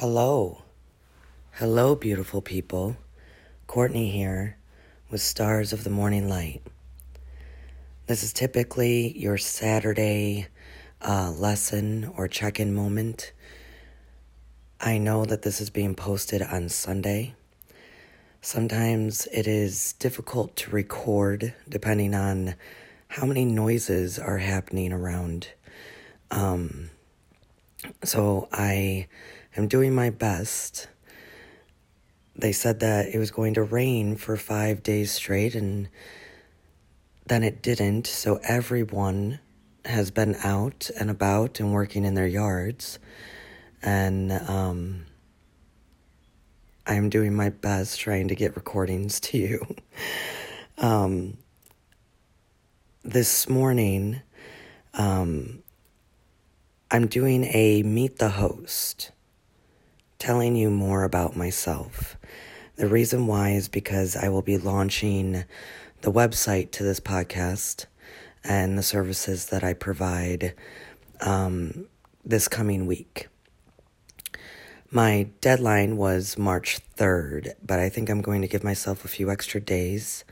Hello, beautiful people. Cortney here with Stars of the Morning Light. This is typically your Saturday lesson or check-in moment. I know that this is being posted on Sunday. Sometimes it is difficult to record depending on how many noises are happening around. So I am doing my best. They said that it was going to rain for 5 days straight, and then it didn't. So everyone has been out and about and working in their yards. And I'm doing my best trying to get recordings to you. This morning, I'm doing a meet the host, telling you more about myself. The reason why is because I will be launching the website to this podcast and the services that I provide this coming week. My deadline was March 3rd, but I think I'm going to give myself a few extra days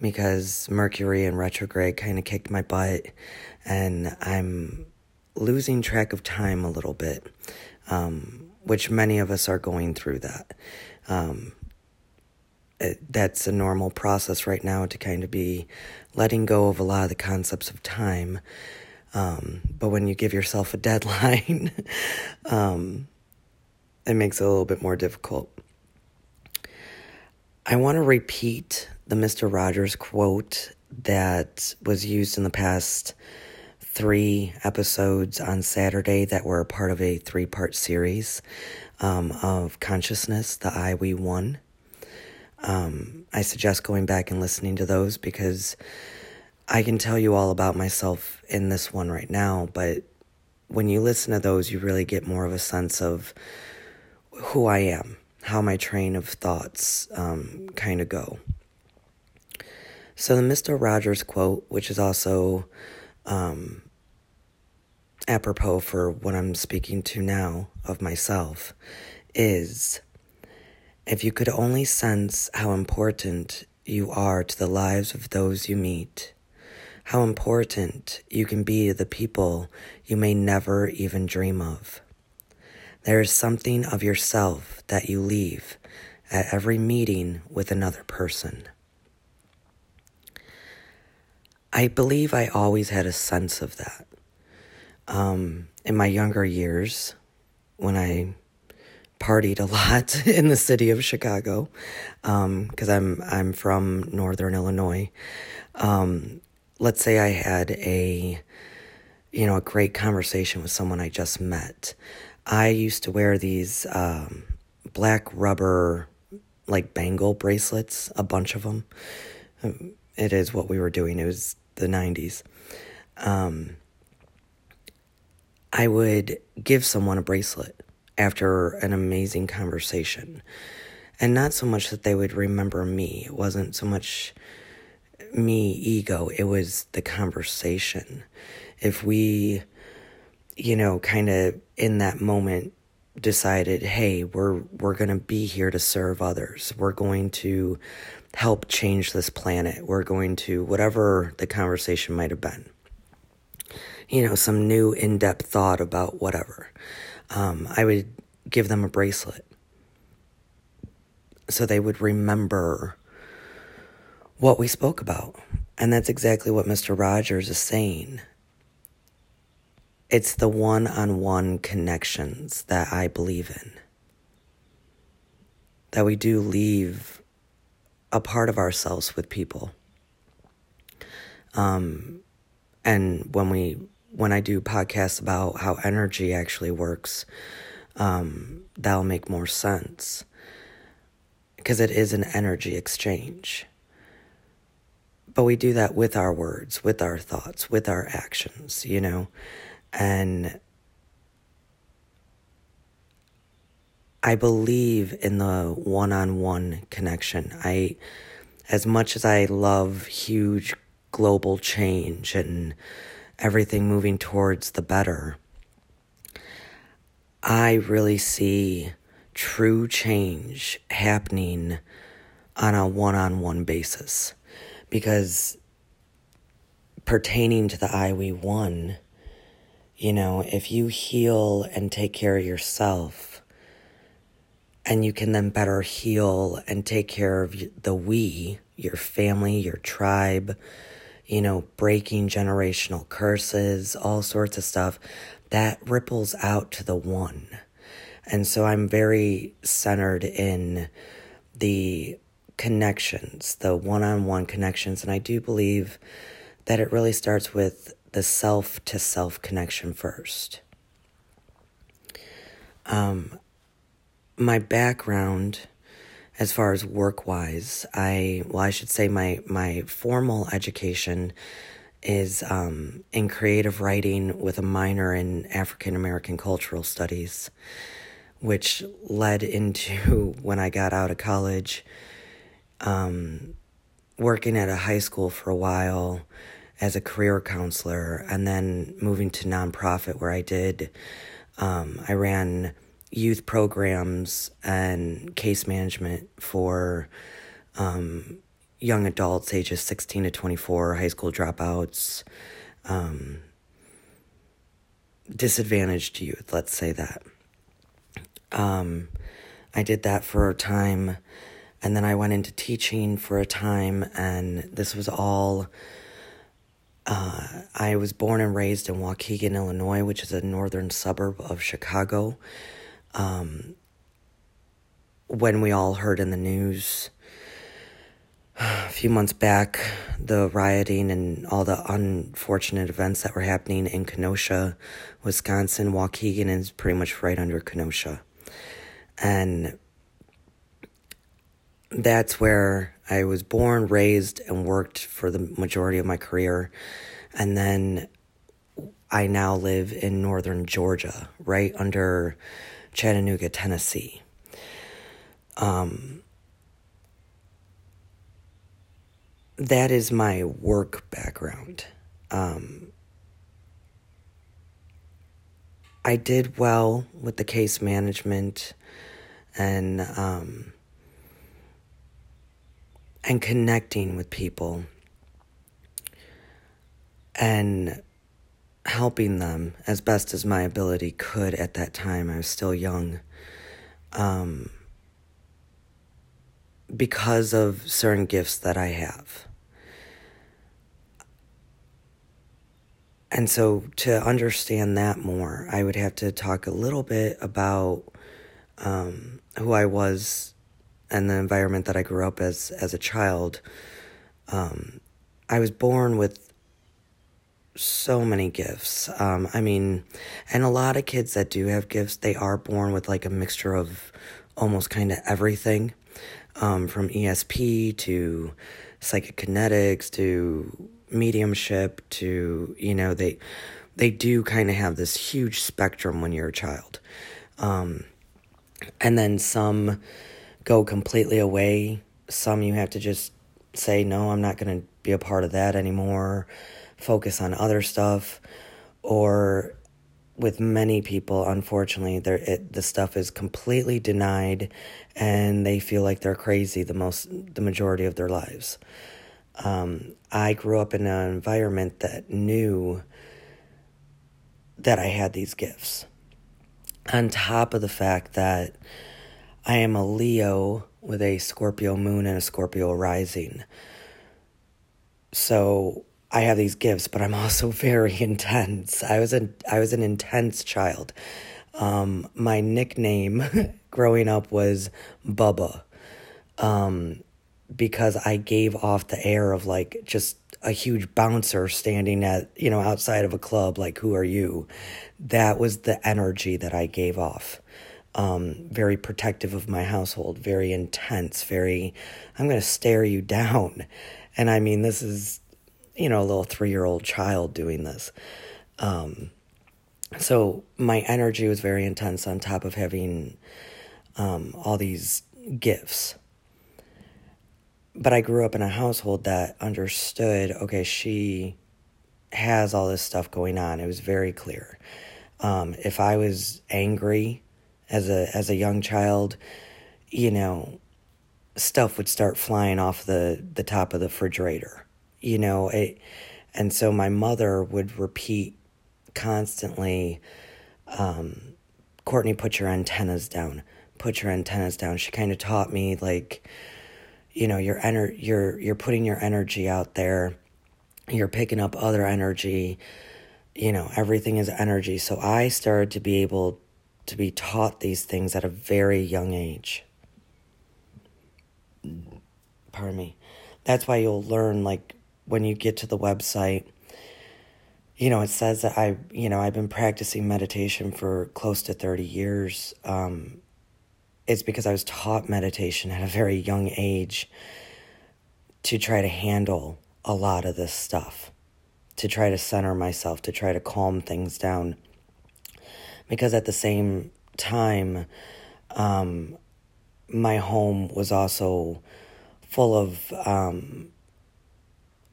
because Mercury and retrograde kind of kicked my butt, and I'm losing track of time a little bit, which many of us are going through that. That's a normal process right now to kind of be letting go of a lot of the concepts of time. But when you give yourself a deadline, it makes it a little bit more difficult. I want to repeat the Mr. Rogers quote that was used in the past 3 episodes on Saturday that were a part of a 3-part series of Consciousness, The I We One. I suggest going back and listening to those because I can tell you all about myself in this one right now, but when you listen to those, you really get more of a sense of who I am, how my train of thoughts kind of go. So the Mr. Rogers quote, which is also apropos for what I'm speaking to now of myself, is, if you could only sense how important you are to the lives of those you meet, how important you can be to the people you may never even dream of. There is something of yourself that you leave at every meeting with another person. I believe I always had a sense of that. In my younger years, when I partied a lot in the city of Chicago, because I'm from Northern Illinois, let's say I had a great conversation with someone I just met. I used to wear these black rubber like bangle bracelets, a bunch of them. It is what we were doing. It was the 90s. I would give someone a bracelet after an amazing conversation. And not so much that they would remember me. It wasn't so much me ego. It was the conversation. If we, kind of in that moment decided, hey, we're going to be here to serve others. We're going to help change this planet. We're going to, whatever the conversation might have been, some new in-depth thought about whatever. I would give them a bracelet so they would remember what we spoke about. And that's exactly what Mr. Rogers is saying. It's the one-on-one connections that I believe in, that we do leave a part of ourselves with people. And when I do podcasts about how energy actually works, that'll make more sense, because it is an energy exchange. But we do that with our words, with our thoughts, with our actions, And I believe in the one-on-one connection. As much as I love huge global change and everything moving towards the better, I really see true change happening on a one-on-one basis, because pertaining to the I We One, you know, if you heal and take care of yourself, and you can then better heal and take care of the we, your family, your tribe, you know, breaking generational curses, all sorts of stuff, that ripples out to the one. And so I'm very centered in the connections, the one-on-one connections. And I do believe that it really starts with the self-to-self connection first. My background, as far as work-wise, I should say my formal education is in creative writing with a minor in African American cultural studies, which led into, when I got out of college, working at a high school for a while as a career counselor, and then moving to nonprofit, where I did, I ran youth programs and case management for young adults ages 16 to 24, high school dropouts, disadvantaged youth, let's say that. I did that for a time, and then I went into teaching for a time, and this was all, I was born and raised in Waukegan, Illinois, which is a northern suburb of Chicago. When we all heard in the news a few months back, the rioting and all the unfortunate events that were happening in Kenosha, Wisconsin, Waukegan is pretty much right under Kenosha. And that's where I was born, raised, and worked for the majority of my career. And then I now live in northern Georgia, right under Chattanooga, Tennessee. That is my work background. I did well with the case management and connecting with people and helping them as best as my ability could at that time. I was still young. Because of certain gifts that I have. And so to understand that more, I would have to talk a little bit about who I was and the environment that I grew up as a child. I was born with so many gifts. I mean, and a lot of kids that do have gifts, they are born with like a mixture of almost kind of everything, from ESP to psychokinetics to mediumship to, you know, they do kind of have this huge spectrum when you're a child. And then some go completely away. Some you have to just say, no, I'm not going to be a part of that anymore. Focus on other stuff. Or with many people, unfortunately, the stuff is completely denied, and they feel like they're crazy the majority of their lives. I grew up in an environment that knew that I had these gifts, on top of the fact that I am a Leo with a Scorpio moon and a Scorpio rising. So I have these gifts, but I'm also very intense. I was an intense child. My nickname growing up was Bubba, because I gave off the air of like just a huge bouncer standing at, you know, outside of a club, like, who are you? That was the energy that I gave off. Very protective of my household, very intense, very, I'm going to stare you down. And I mean, this is, you know, a little 3-year-old child doing this. So my energy was very intense, on top of having all these gifts. But I grew up in a household that understood, okay, she has all this stuff going on. It was very clear. If I was angry as a young child, you know, stuff would start flying off the top of the refrigerator, you know. And so my mother would repeat constantly, Cortney, put your antennas down, put your antennas down. She kind of taught me, like, you know, you're putting your energy out there, you're picking up other energy, you know, everything is energy. So I started to be able to be taught these things at a very young age. Pardon me. That's why you'll learn, like, when you get to the website, you know, it says that I've been practicing meditation for close to 30 years. It's because I was taught meditation at a very young age to try to handle a lot of this stuff, to try to center myself, to try to calm things down. Because at the same time, my home was also full of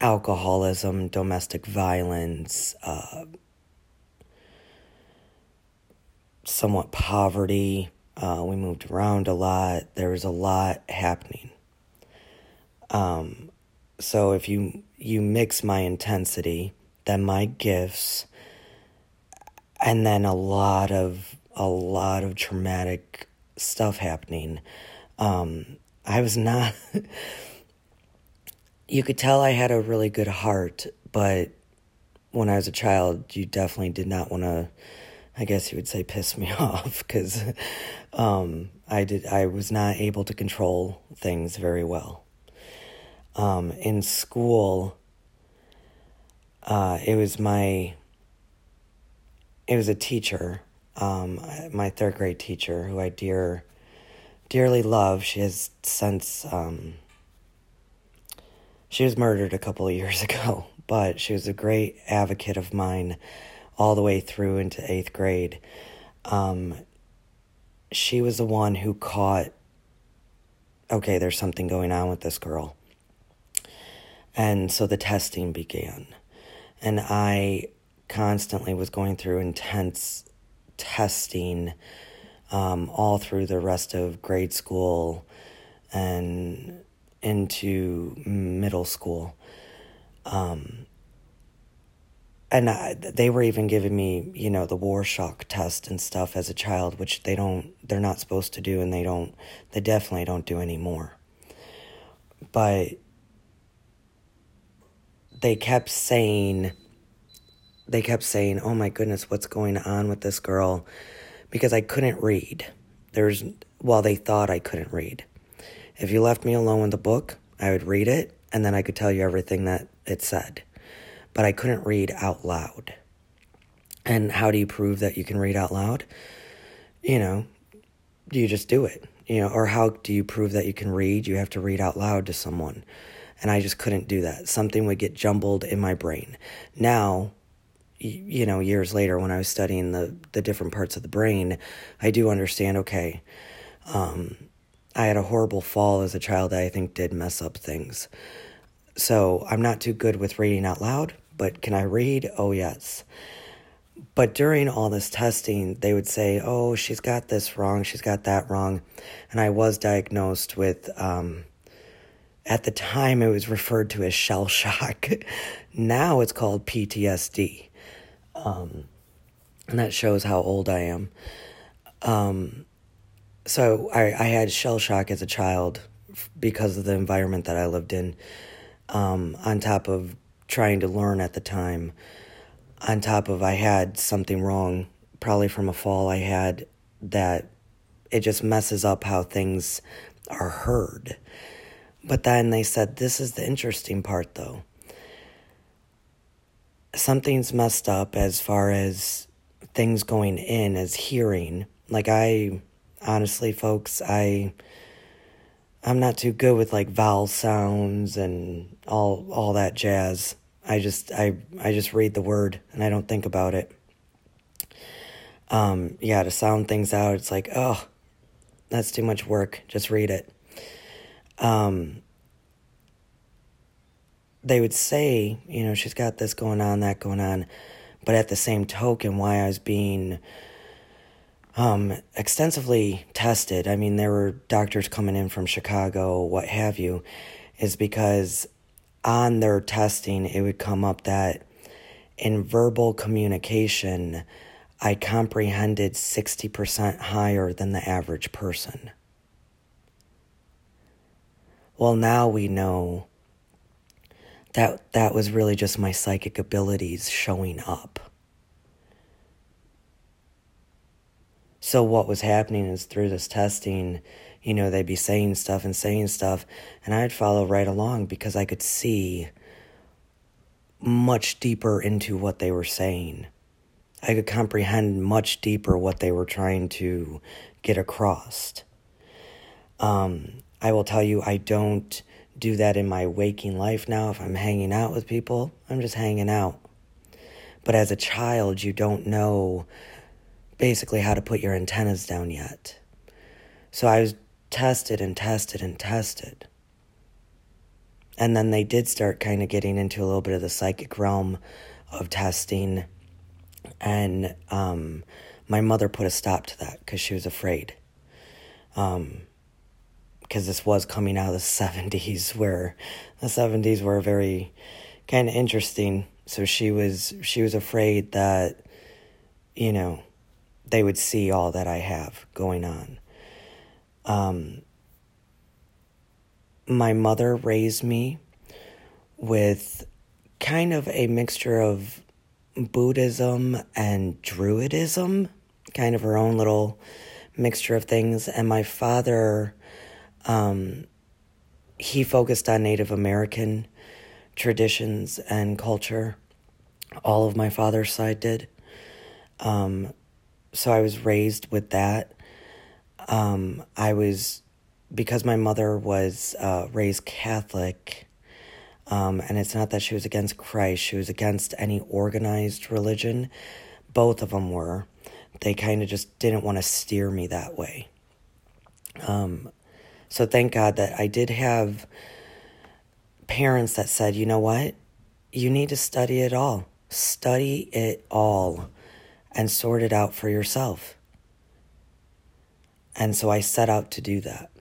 alcoholism, domestic violence, somewhat poverty. We moved around a lot. There was a lot happening. So if you mix my intensity, then my gifts, and then a lot of traumatic stuff happening. I was not... You could tell I had a really good heart, but when I was a child, you definitely did not want to, I guess you would say, piss me off, because I was not able to control things very well. In school, it was a teacher, my third grade teacher, who I dearly love. She has since... she was murdered a couple of years ago, but she was a great advocate of mine all the way through into eighth grade. She was the one who caught, okay, there's something going on with this girl. And so the testing began. And I constantly was going through intense testing all through the rest of grade school and into middle school. They were even giving me, you know, the Warshock test and stuff as a child, which they're not supposed to do, and they definitely don't do anymore. But they kept saying, oh my goodness, what's going on with this girl? Because I couldn't read. They thought I couldn't read. If you left me alone with the book, I would read it, and then I could tell you everything that it said. But I couldn't read out loud. And how do you prove that you can read out loud? You know, you just do it. You know, or how do you prove that you can read? You have to read out loud to someone. And I just couldn't do that. Something would get jumbled in my brain. Now, you know, years later, when I was studying the different parts of the brain, I do understand, okay, I had a horrible fall as a child that I think did mess up things. So I'm not too good with reading out loud, but can I read? Oh, yes. But during all this testing, they would say, oh, she's got this wrong, she's got that wrong. And I was diagnosed with, at the time it was referred to as shell shock. Now it's called PTSD. And that shows how old I am. So I had shell shock as a child because of the environment that I lived in, on top of trying to learn at the time, on top of I had something wrong, probably from a fall I had, that it just messes up how things are heard. But then they said, this is the interesting part, though. Something's messed up as far as things going in as hearing. Like honestly, folks, I'm not too good with, like, vowel sounds and all that jazz. I just read the word and I don't think about it. To sound things out, it's like, oh, that's too much work. Just read it. They would say, you know, she's got this going on, that going on. But at the same token, why I was being extensively tested, I mean, there were doctors coming in from Chicago, what have you, is because on their testing, it would come up that in verbal communication, I comprehended 60% higher than the average person. Well, now we know that that was really just my psychic abilities showing up. So what was happening is through this testing, you know, they'd be saying stuff, and I'd follow right along because I could see much deeper into what they were saying. I could comprehend much deeper what they were trying to get across. I will tell you, I don't do that in my waking life now. If I'm hanging out with people, I'm just hanging out. But as a child, you don't know basically how to put your antennas down yet. So I was tested. And then they did start kind of getting into a little bit of the psychic realm of testing. And my mother put a stop to that because she was afraid. Because this was coming out of the 70s, where the 70s were very kind of interesting. So she was afraid that, you know, they would see all that I have going on. My mother raised me with kind of a mixture of Buddhism and Druidism, kind of her own little mixture of things. And my father, he focused on Native American traditions and culture. All of my father's side did. So I was raised with that. Because my mother was raised Catholic, and it's not that she was against Christ, she was against any organized religion. Both of them were. They kind of just didn't want to steer me that way. So thank God that I did have parents that said, you know what, you need to study it all. Study it all and sort it out for yourself. And so I set out to do that.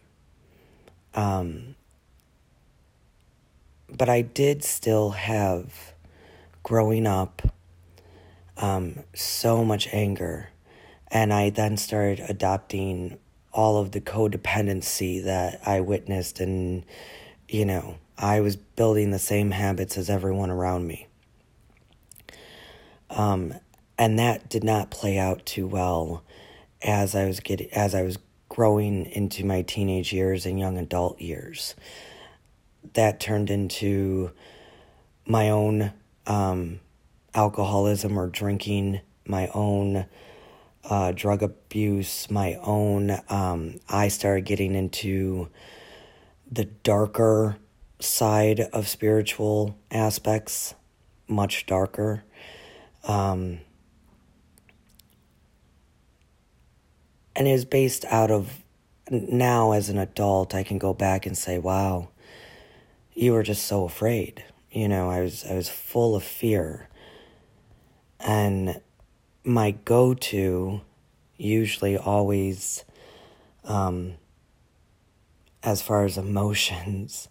But I did still have, growing up, so much anger. And I then started adopting all of the codependency that I witnessed. And, you know, I was building the same habits as everyone around me. And that did not play out too well as I was growing into my teenage years and young adult years. That turned into my own alcoholism or drinking, my own drug abuse, my own, I started getting into the darker side of spiritual aspects, much darker. And it was based out of, now as an adult, I can go back and say, wow, you were just so afraid. You know, I was full of fear. And my go-to usually always, as far as emotions,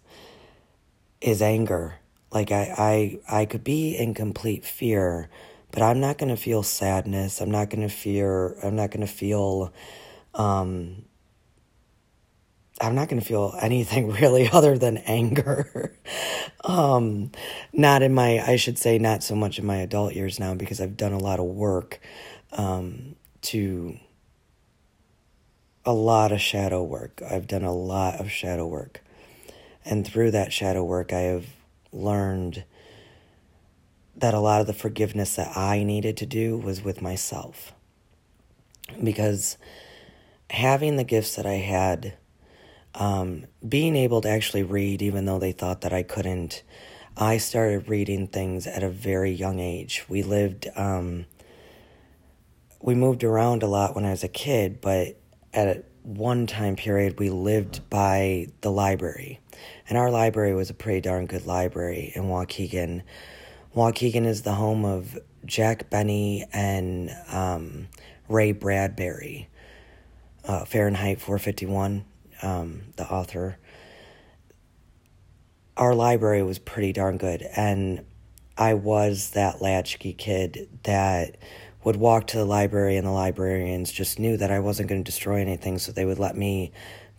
is anger. Like I could be in complete fear, but I'm not going to feel sadness. I'm not going to feel, I'm not going to feel anything really other than anger. I should say not so much in my adult years now, because I've done a lot of work, I've done a lot of shadow work. And through that shadow work, I have learned that a lot of the forgiveness that I needed to do was with myself. Because having the gifts that I had, being able to actually read, even though they thought that I couldn't, I started reading things at a very young age. We moved around a lot when I was a kid, but at one time period, we lived by the library. And our library was a pretty darn good library in Waukegan, Waukegan is the home of Jack Benny and Ray Bradbury, Fahrenheit 451, the author. Our library was pretty darn good, and I was that latchkey kid that would walk to the library, and the librarians just knew that I wasn't going to destroy anything, so they would let me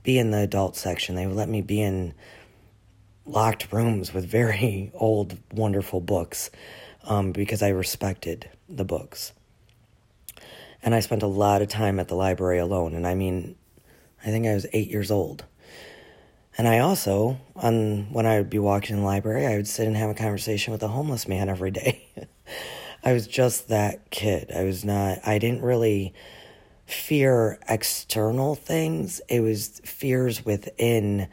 be in the adult section. They would let me be in locked rooms with very old, wonderful books, because I respected the books. And I spent a lot of time at the library alone. And I mean, I think I was 8 years old. And I also, when I would be walking in the library, I would sit and have a conversation with a homeless man every day. I was just that kid. I didn't really fear external things. It was fears within,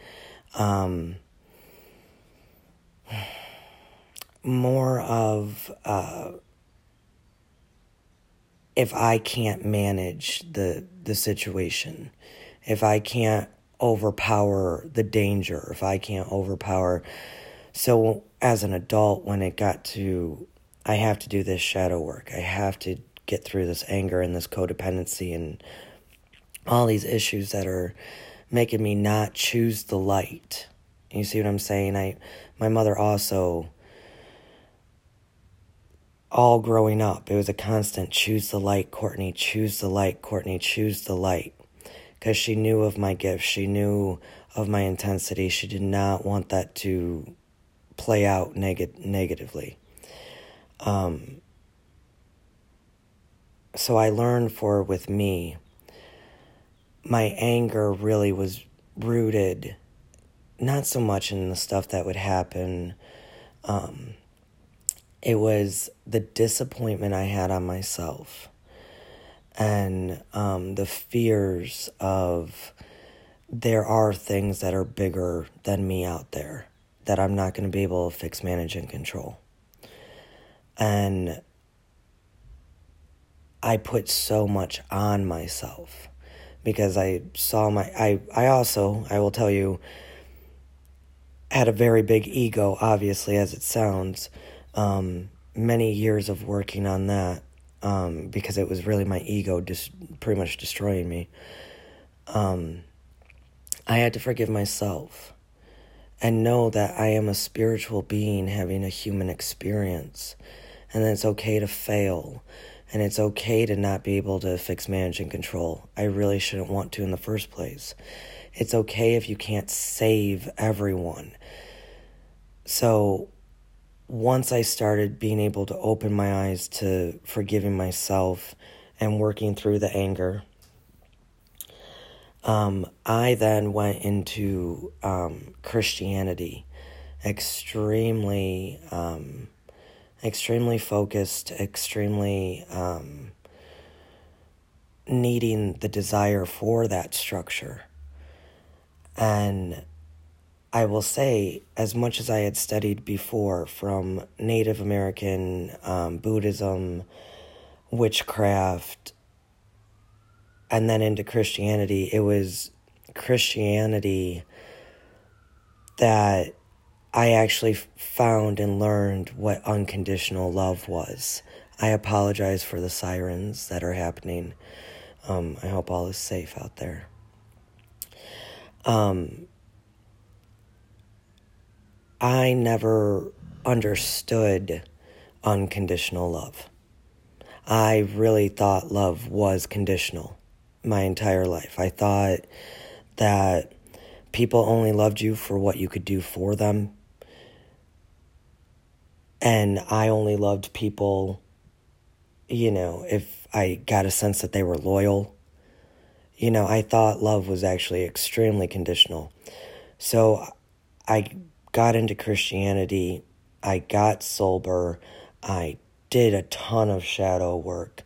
more of, if I can't manage the situation, if I can't overpower the danger, if I can't overpower. So as an adult, when it got to, I have to do this shadow work, I have to get through this anger and this codependency and all these issues that are making me not choose the light. You see what I'm saying? My mother also, all growing up, it was a constant, choose the light, Cortney, choose the light, Cortney, choose the light. Because she knew of my gifts, she knew of my intensity, she did not want that to play out negatively. So I learned with me, my anger really was rooted not so much in the stuff that would happen, it was the disappointment I had on myself and the fears of there are things that are bigger than me out there that I'm not going to be able to fix, manage, and control. And I put so much on myself because I saw I will tell you, had a very big ego, obviously, as it sounds. Many years of working on that, because it was really my ego pretty much destroying me. I had to forgive myself and know that I am a spiritual being having a human experience, and that it's okay to fail, and it's okay to not be able to fix, manage, and control. I really shouldn't want to in the first place. It's okay if you can't save everyone. So once I started being able to open my eyes to forgiving myself and working through the anger, I then went into Christianity, extremely focused, extremely needing the desire for that structure. And I will say, as much as I had studied before from Native American, Buddhism, witchcraft, and then into Christianity, it was Christianity that I actually found and learned what unconditional love was. I apologize for the sirens that are happening. I hope all is safe out there. I never understood unconditional love. I really thought love was conditional my entire life. I thought that people only loved you for what you could do for them. And I only loved people, if I got a sense that they were loyal. I thought love was actually extremely conditional. So I got into Christianity, I got sober, I did a ton of shadow work,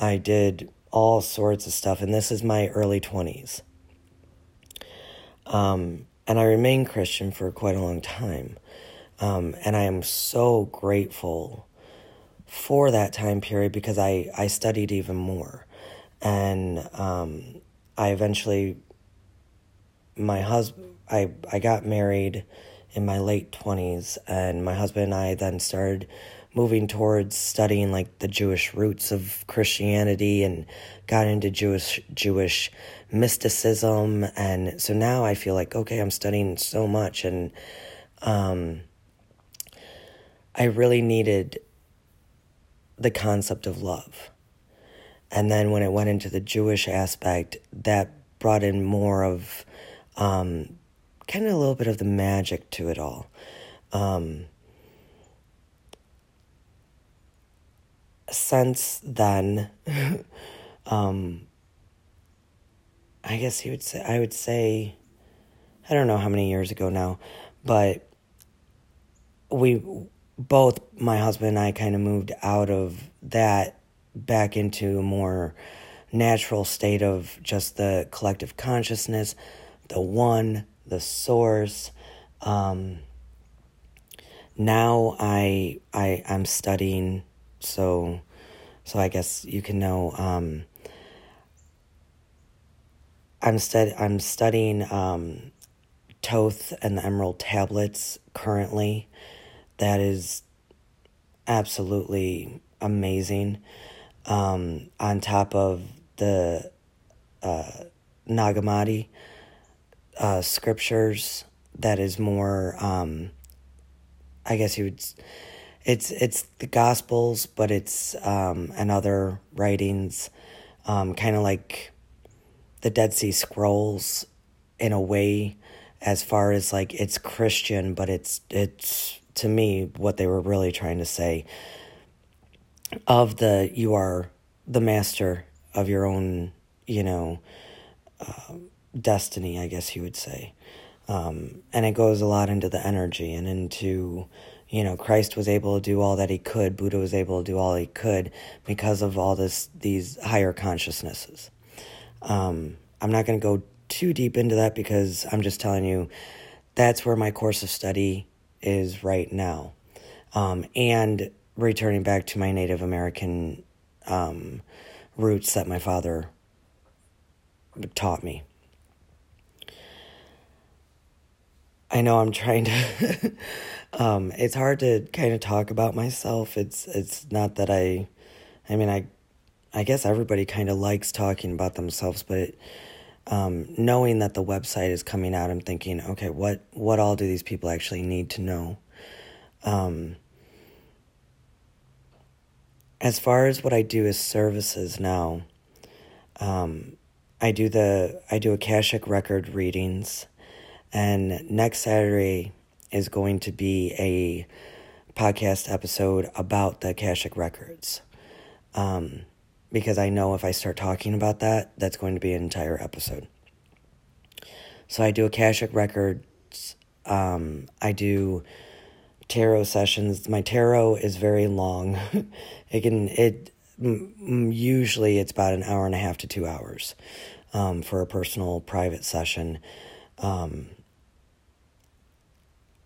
I did all sorts of stuff, and this is my early 20s. And I remained Christian for quite a long time, and I am so grateful for that time period because I studied even more, and I eventually, I got married in my late 20s, and my husband and I then started moving towards studying like the Jewish roots of Christianity and got into Jewish mysticism. And so now I feel like, okay, I'm studying so much. And I really needed the concept of love. And then when it went into the Jewish aspect, that brought in more of kind of a little bit of the magic to it all. Since then, I guess I would say, I don't know how many years ago now, but we both, my husband and I, kind of moved out of that back into a more natural state of just the collective consciousness, the one, the source. Now I'm studying, so I guess you can know. I'm studying Toth and the Emerald Tablets currently. That is absolutely amazing. On top of the Nag Hammadi scriptures, that is more, I guess you would, it's the Gospels, but it's and other writings, kind of like the Dead Sea Scrolls in a way, as far as like it's Christian, but it's to me what they were really trying to say. You are the master of your own, destiny, I guess you would say. And it goes a lot into the energy and into, Christ was able to do all that he could. Buddha was able to do all he could because of all these higher consciousnesses. I'm not going to go too deep into that because I'm just telling you, that's where my course of study is right now. And returning back to my Native American roots that my father taught me. I know I'm trying to... it's hard to kind of talk about myself. It's not that I guess everybody kind of likes talking about themselves, but knowing that the website is coming out, I'm thinking, okay, what all do these people actually need to know? As far as what I do is services now, I do Akashic Record readings, and next Saturday is going to be a podcast episode about the Akashic Records, because I know if I start talking about that, that's going to be an entire episode. So I do Akashic Records, I do tarot sessions. My tarot is very long. Usually it's about an hour and a half to 2 hours, for a personal private session.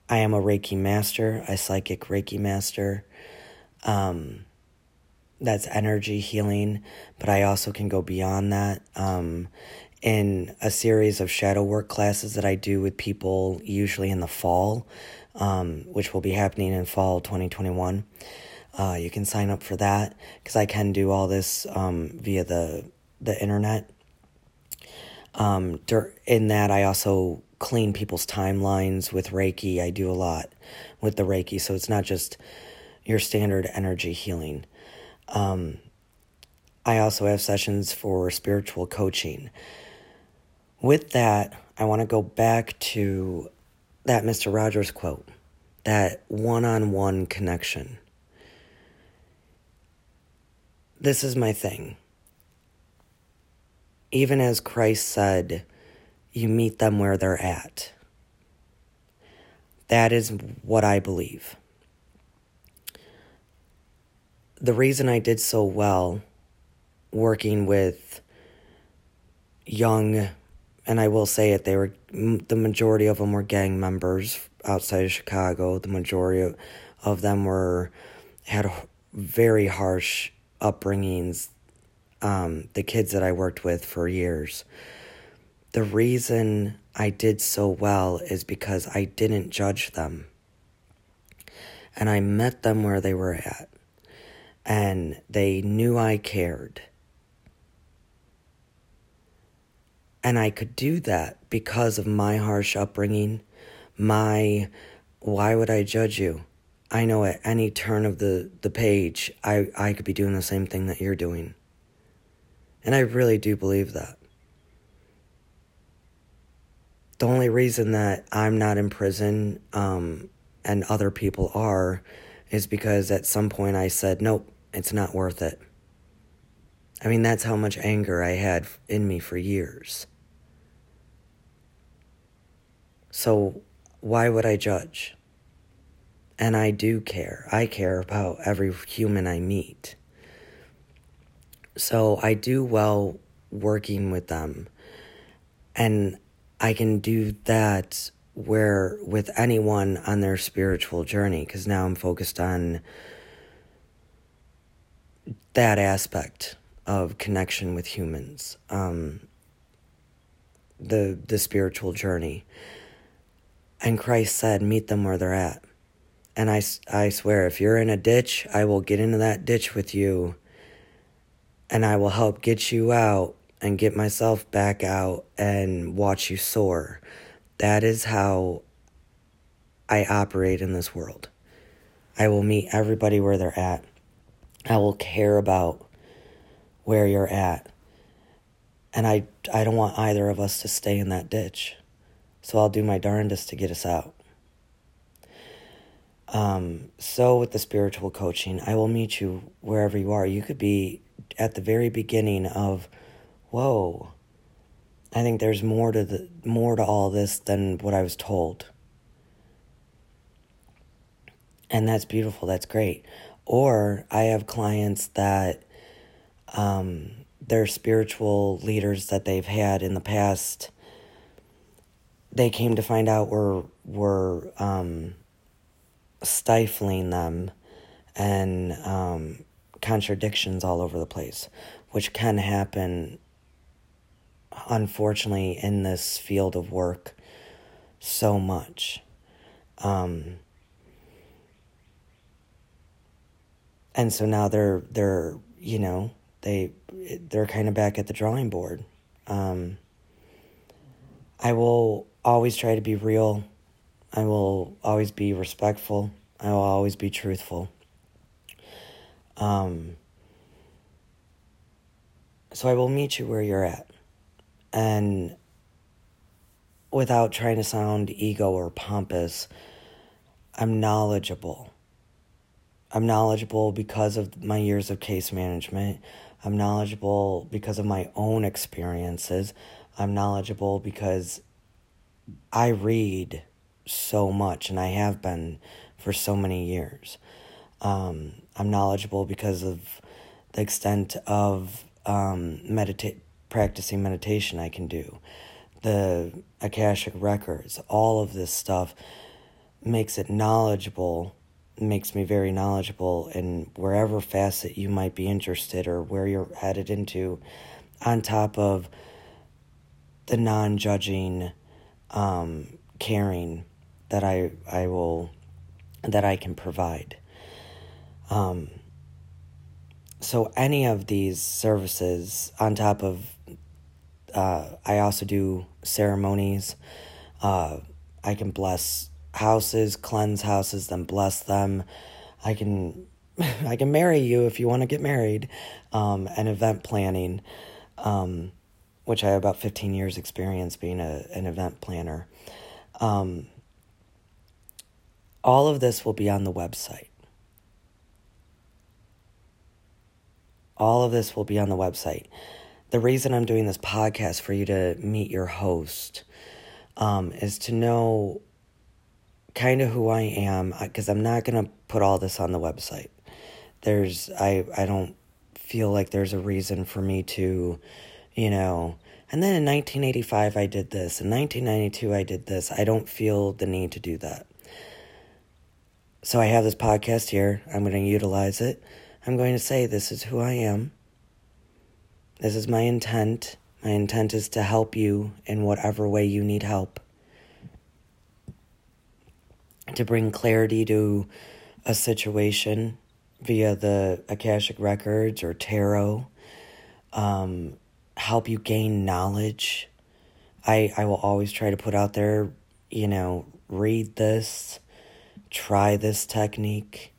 I am a Reiki master, a psychic Reiki master. That's energy healing, but I also can go beyond that. In a series of shadow work classes that I do with people, usually in the fall, which will be happening in fall 2021. You can sign up for that because I can do all this via the internet. In that, I also clean people's timelines with Reiki. I do a lot with the Reiki, so it's not just your standard energy healing. I also have sessions for spiritual coaching. With that, I want to go back to that Mr. Rogers quote, that one-on-one connection. This is my thing. Even as Christ said, you meet them where they're at. That is what I believe. The reason I did so well working with young, and I will say it, the majority of them were gang members outside of Chicago. The majority of them had very harsh upbringings, the kids that I worked with for years. The reason I did so well is because I didn't judge them. and I met them where they were at. And they knew I cared. And I could do that because of my harsh upbringing, my, why would I judge you? I know at any turn of the page, I could be doing the same thing that you're doing. And I really do believe that. The only reason that I'm not in prison, and other people are, is because at some point I said, nope, it's not worth it. I mean, that's how much anger I had in me for years. So why would I judge? And I do care. I care about every human I meet. So I do well working with them. And I can do that where with anyone on their spiritual journey, because now I'm focused on that aspect of connection with humans, the spiritual journey. And Christ said, meet them where they're at. And I swear, if you're in a ditch, I will get into that ditch with you, and I will help get you out and get myself back out and watch you soar. That is how I operate in this world. I will meet everybody where they're at. I will care about where you're at. And I don't want either of us to stay in that ditch. So I'll do my darndest to get us out. So with the spiritual coaching, I will meet you wherever you are. You could be at the very beginning of, whoa, I think there's more to all this than what I was told. And that's beautiful. That's great. Or I have clients that, their spiritual leaders that they've had in the past, they came to find out were stifling them and contradictions all over the place, which can happen, unfortunately, in this field of work so much. And so now they're you know, they're kind of back at the drawing board. I will always try to be real. I will always be respectful. I will always be truthful. So I will meet you where you're at. And without trying to sound ego or pompous, I'm knowledgeable. I'm knowledgeable because of my years of case management. I'm knowledgeable because of my own experiences. I'm knowledgeable because I read so much, and I have been for so many years. I'm knowledgeable because of the extent of practicing meditation I can do. The Akashic Records, all of this stuff makes it knowledgeable, makes me very knowledgeable in wherever facet you might be interested or where you're headed into, on top of the non-judging, caring that I can provide. So any of these services, on top of, I also do ceremonies. I can bless houses, cleanse houses, then bless them. I can marry you if you want to get married, and event planning, which I have about 15 years experience being an event planner. All of this will be on the website. All of this will be on the website. The reason I'm doing this podcast for you to meet your host, is to know kind of who I am, because I'm not going to put all this on the website. I don't feel like there's a reason for me to, you know, and then in 1985 I did this, in 1992 I did this. I don't feel the need to do that. So I have this podcast here. I'm going to utilize it. I'm going to say, this is who I am. This is my intent. My intent is to help you in whatever way you need help. To bring clarity to a situation via the Akashic Records or Tarot, help you gain knowledge. I will always try to put out there, you know, read this, try this technique.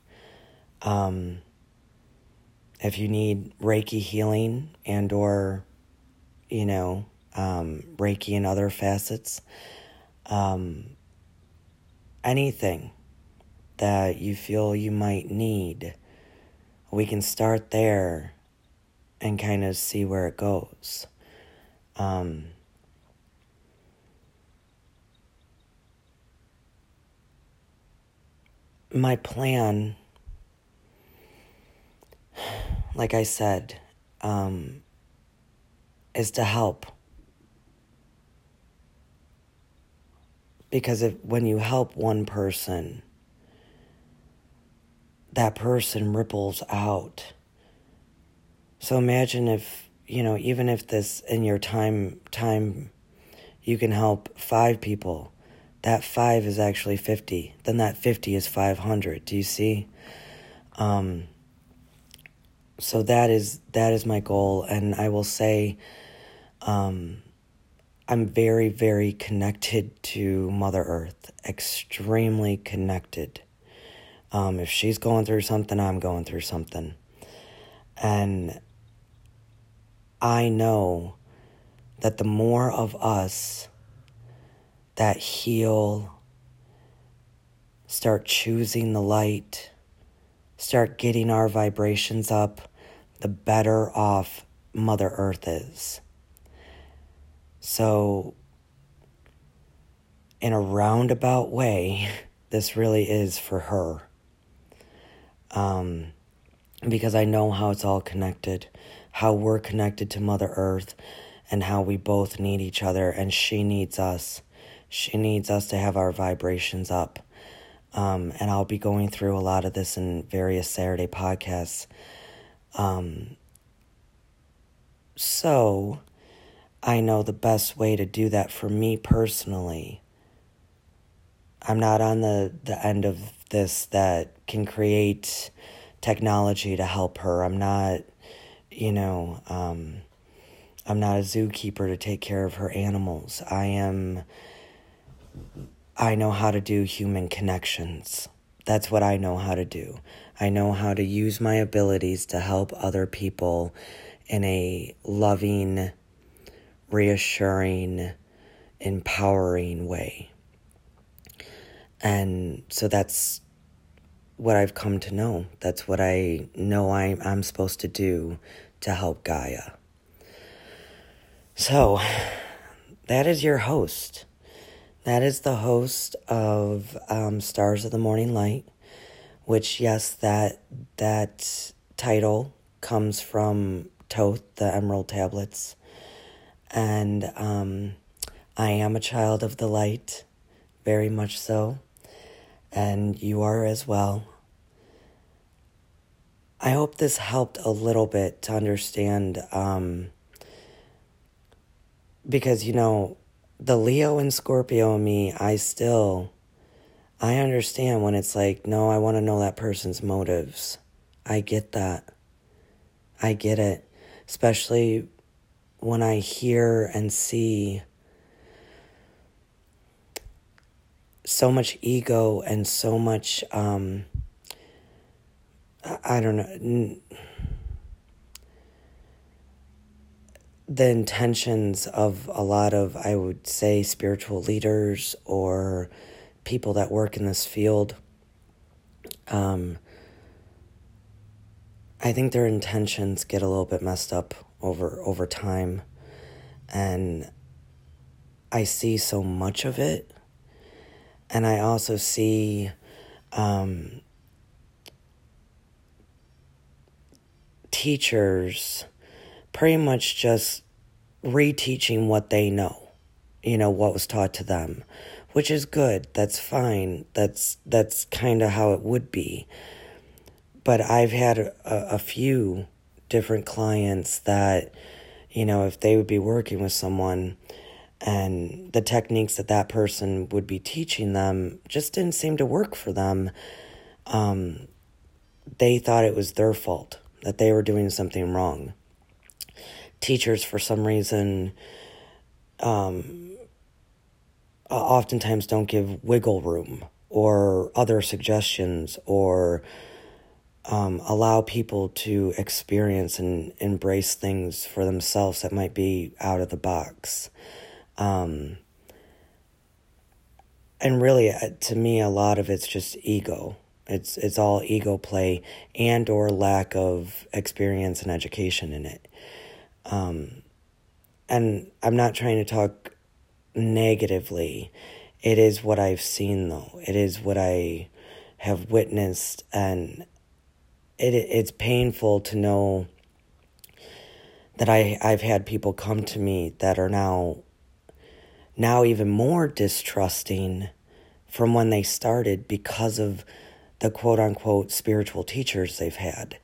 If you need Reiki healing and or, you know, Reiki and other facets, anything that you feel you might need, we can start there and kind of see where it goes. My plan, like I said, is to help. Because when you help one person, that person ripples out. So imagine if, you know, even if this, in your time, you can help 5 people. That 5 is actually 50. Then that 50 is 500. Do you see? So that is my goal. And I will say, I'm very, very connected to Mother Earth. Extremely connected. If she's going through something, I'm going through something. And I know that the more of us that heal, start choosing the light, start getting our vibrations up, the better off Mother Earth is. So, in a roundabout way, this really is for her. Because I know how it's all connected, how we're connected to Mother Earth, and how we both need each other, and she needs us. She needs us to have our vibrations up. And I'll be going through a lot of this in various Saturday podcasts. So I know the best way to do that for me personally. I'm not on the end of this that can create technology to help her. I'm not, you know, I'm not a zookeeper to take care of her animals. I know how to do human connections. That's what I know how to do. I know how to use my abilities to help other people in a loving, reassuring, empowering way. And so that's what I've come to know. That's what I know I'm supposed to do to help Gaia. So that is your host. That is the host of Stars of the Morning Light, which, yes, that title comes from Toth, the Emerald Tablets. And I am a child of the light, very much so, and you are as well. I hope this helped a little bit to understand, because, you know, the Leo and Scorpio in me, I understand when it's like, no, I want to know that person's motives. I get that. I get it. Especially when I hear and see so much ego and so much, I don't know, the intentions of a lot of, I would say, spiritual leaders or people that work in this field. I think their intentions get a little bit messed up over time. And I see so much of it. And I also see teachers pretty much just reteaching what they know, you know, what was taught to them, which is good. That's fine. That's kind of how it would be. But I've had a few different clients that, you know, if they would be working with someone and the techniques that person would be teaching them just didn't seem to work for them, they thought it was their fault, that they were doing something wrong. Teachers, for some reason, oftentimes don't give wiggle room or other suggestions, or allow people to experience and embrace things for themselves that might be out of the box. And really, to me, a lot of it's just ego. It's all ego play and or lack of experience and education in it. And I'm not trying to talk negatively. It is what I've seen, though. It is what I have witnessed, and it's painful to know that I've had people come to me that are now even more distrusting from when they started because of the quote-unquote spiritual teachers they've had.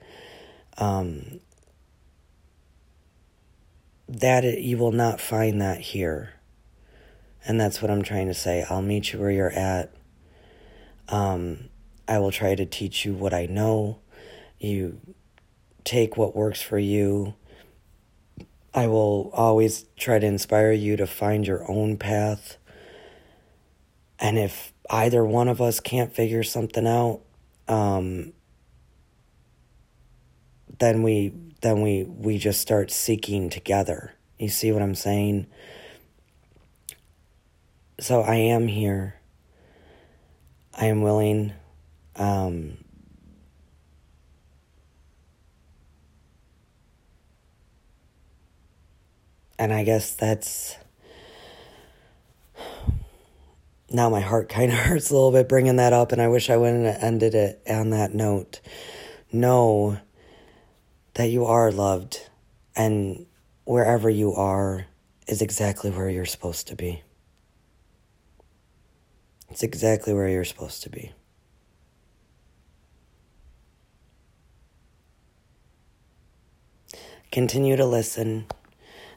That you will not find that here. And that's what I'm trying to say. I'll meet you where you're at. I will try to teach you what I know. You take what works for you. I will always try to inspire you to find your own path. And if either one of us can't figure something out, then we just start seeking together. You see what I'm saying? So I am here. I am willing. And I guess that's... Now my heart kind of hurts a little bit bringing that up, and I wish I wouldn't have ended it on that note. Know that you are loved, and wherever you are is exactly where you're supposed to be. It's exactly where you're supposed to be. Continue to listen.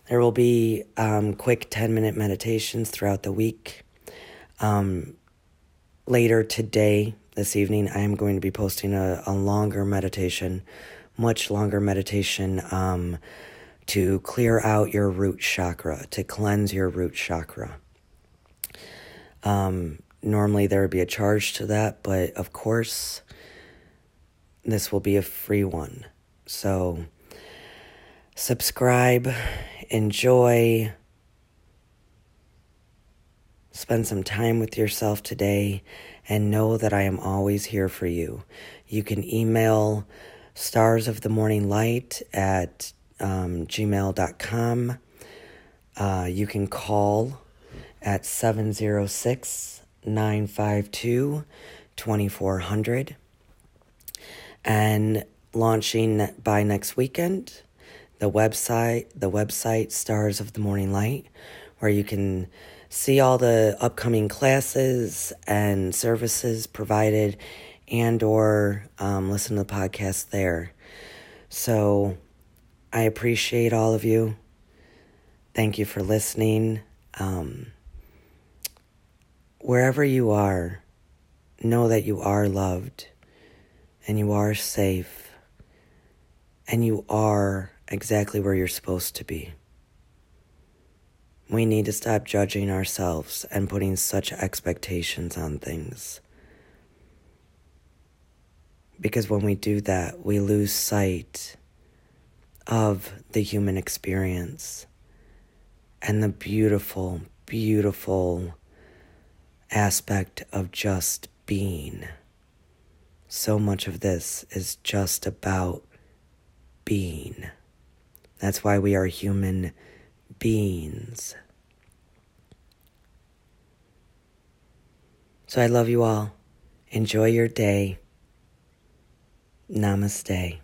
There will be quick 10-minute meditations throughout the week. Later today, this evening, I am going to be posting a longer meditation, much longer meditation, to clear out your root chakra, to cleanse your root chakra. Normally there would be a charge to that, but of course, this will be a free one. So subscribe, enjoy, spend some time with yourself today, and know that I am always here for you. You can email Stars of the Morning Light at gmail.com. You can call at 706-952-2400. And launching by next weekend, the website Stars of the Morning Light, where you can see all the upcoming classes and services provided, and or listen to the podcast there. So I appreciate all of you. Thank you for listening. Wherever you are, know that you are loved, and you are safe, and you are exactly where you're supposed to be. We need to stop judging ourselves and putting such expectations on things. Because when we do that, we lose sight of the human experience and the beautiful, beautiful aspect of just being. So much of this is just about being. That's why we are human beings. So I love you all. Enjoy your day. Namaste.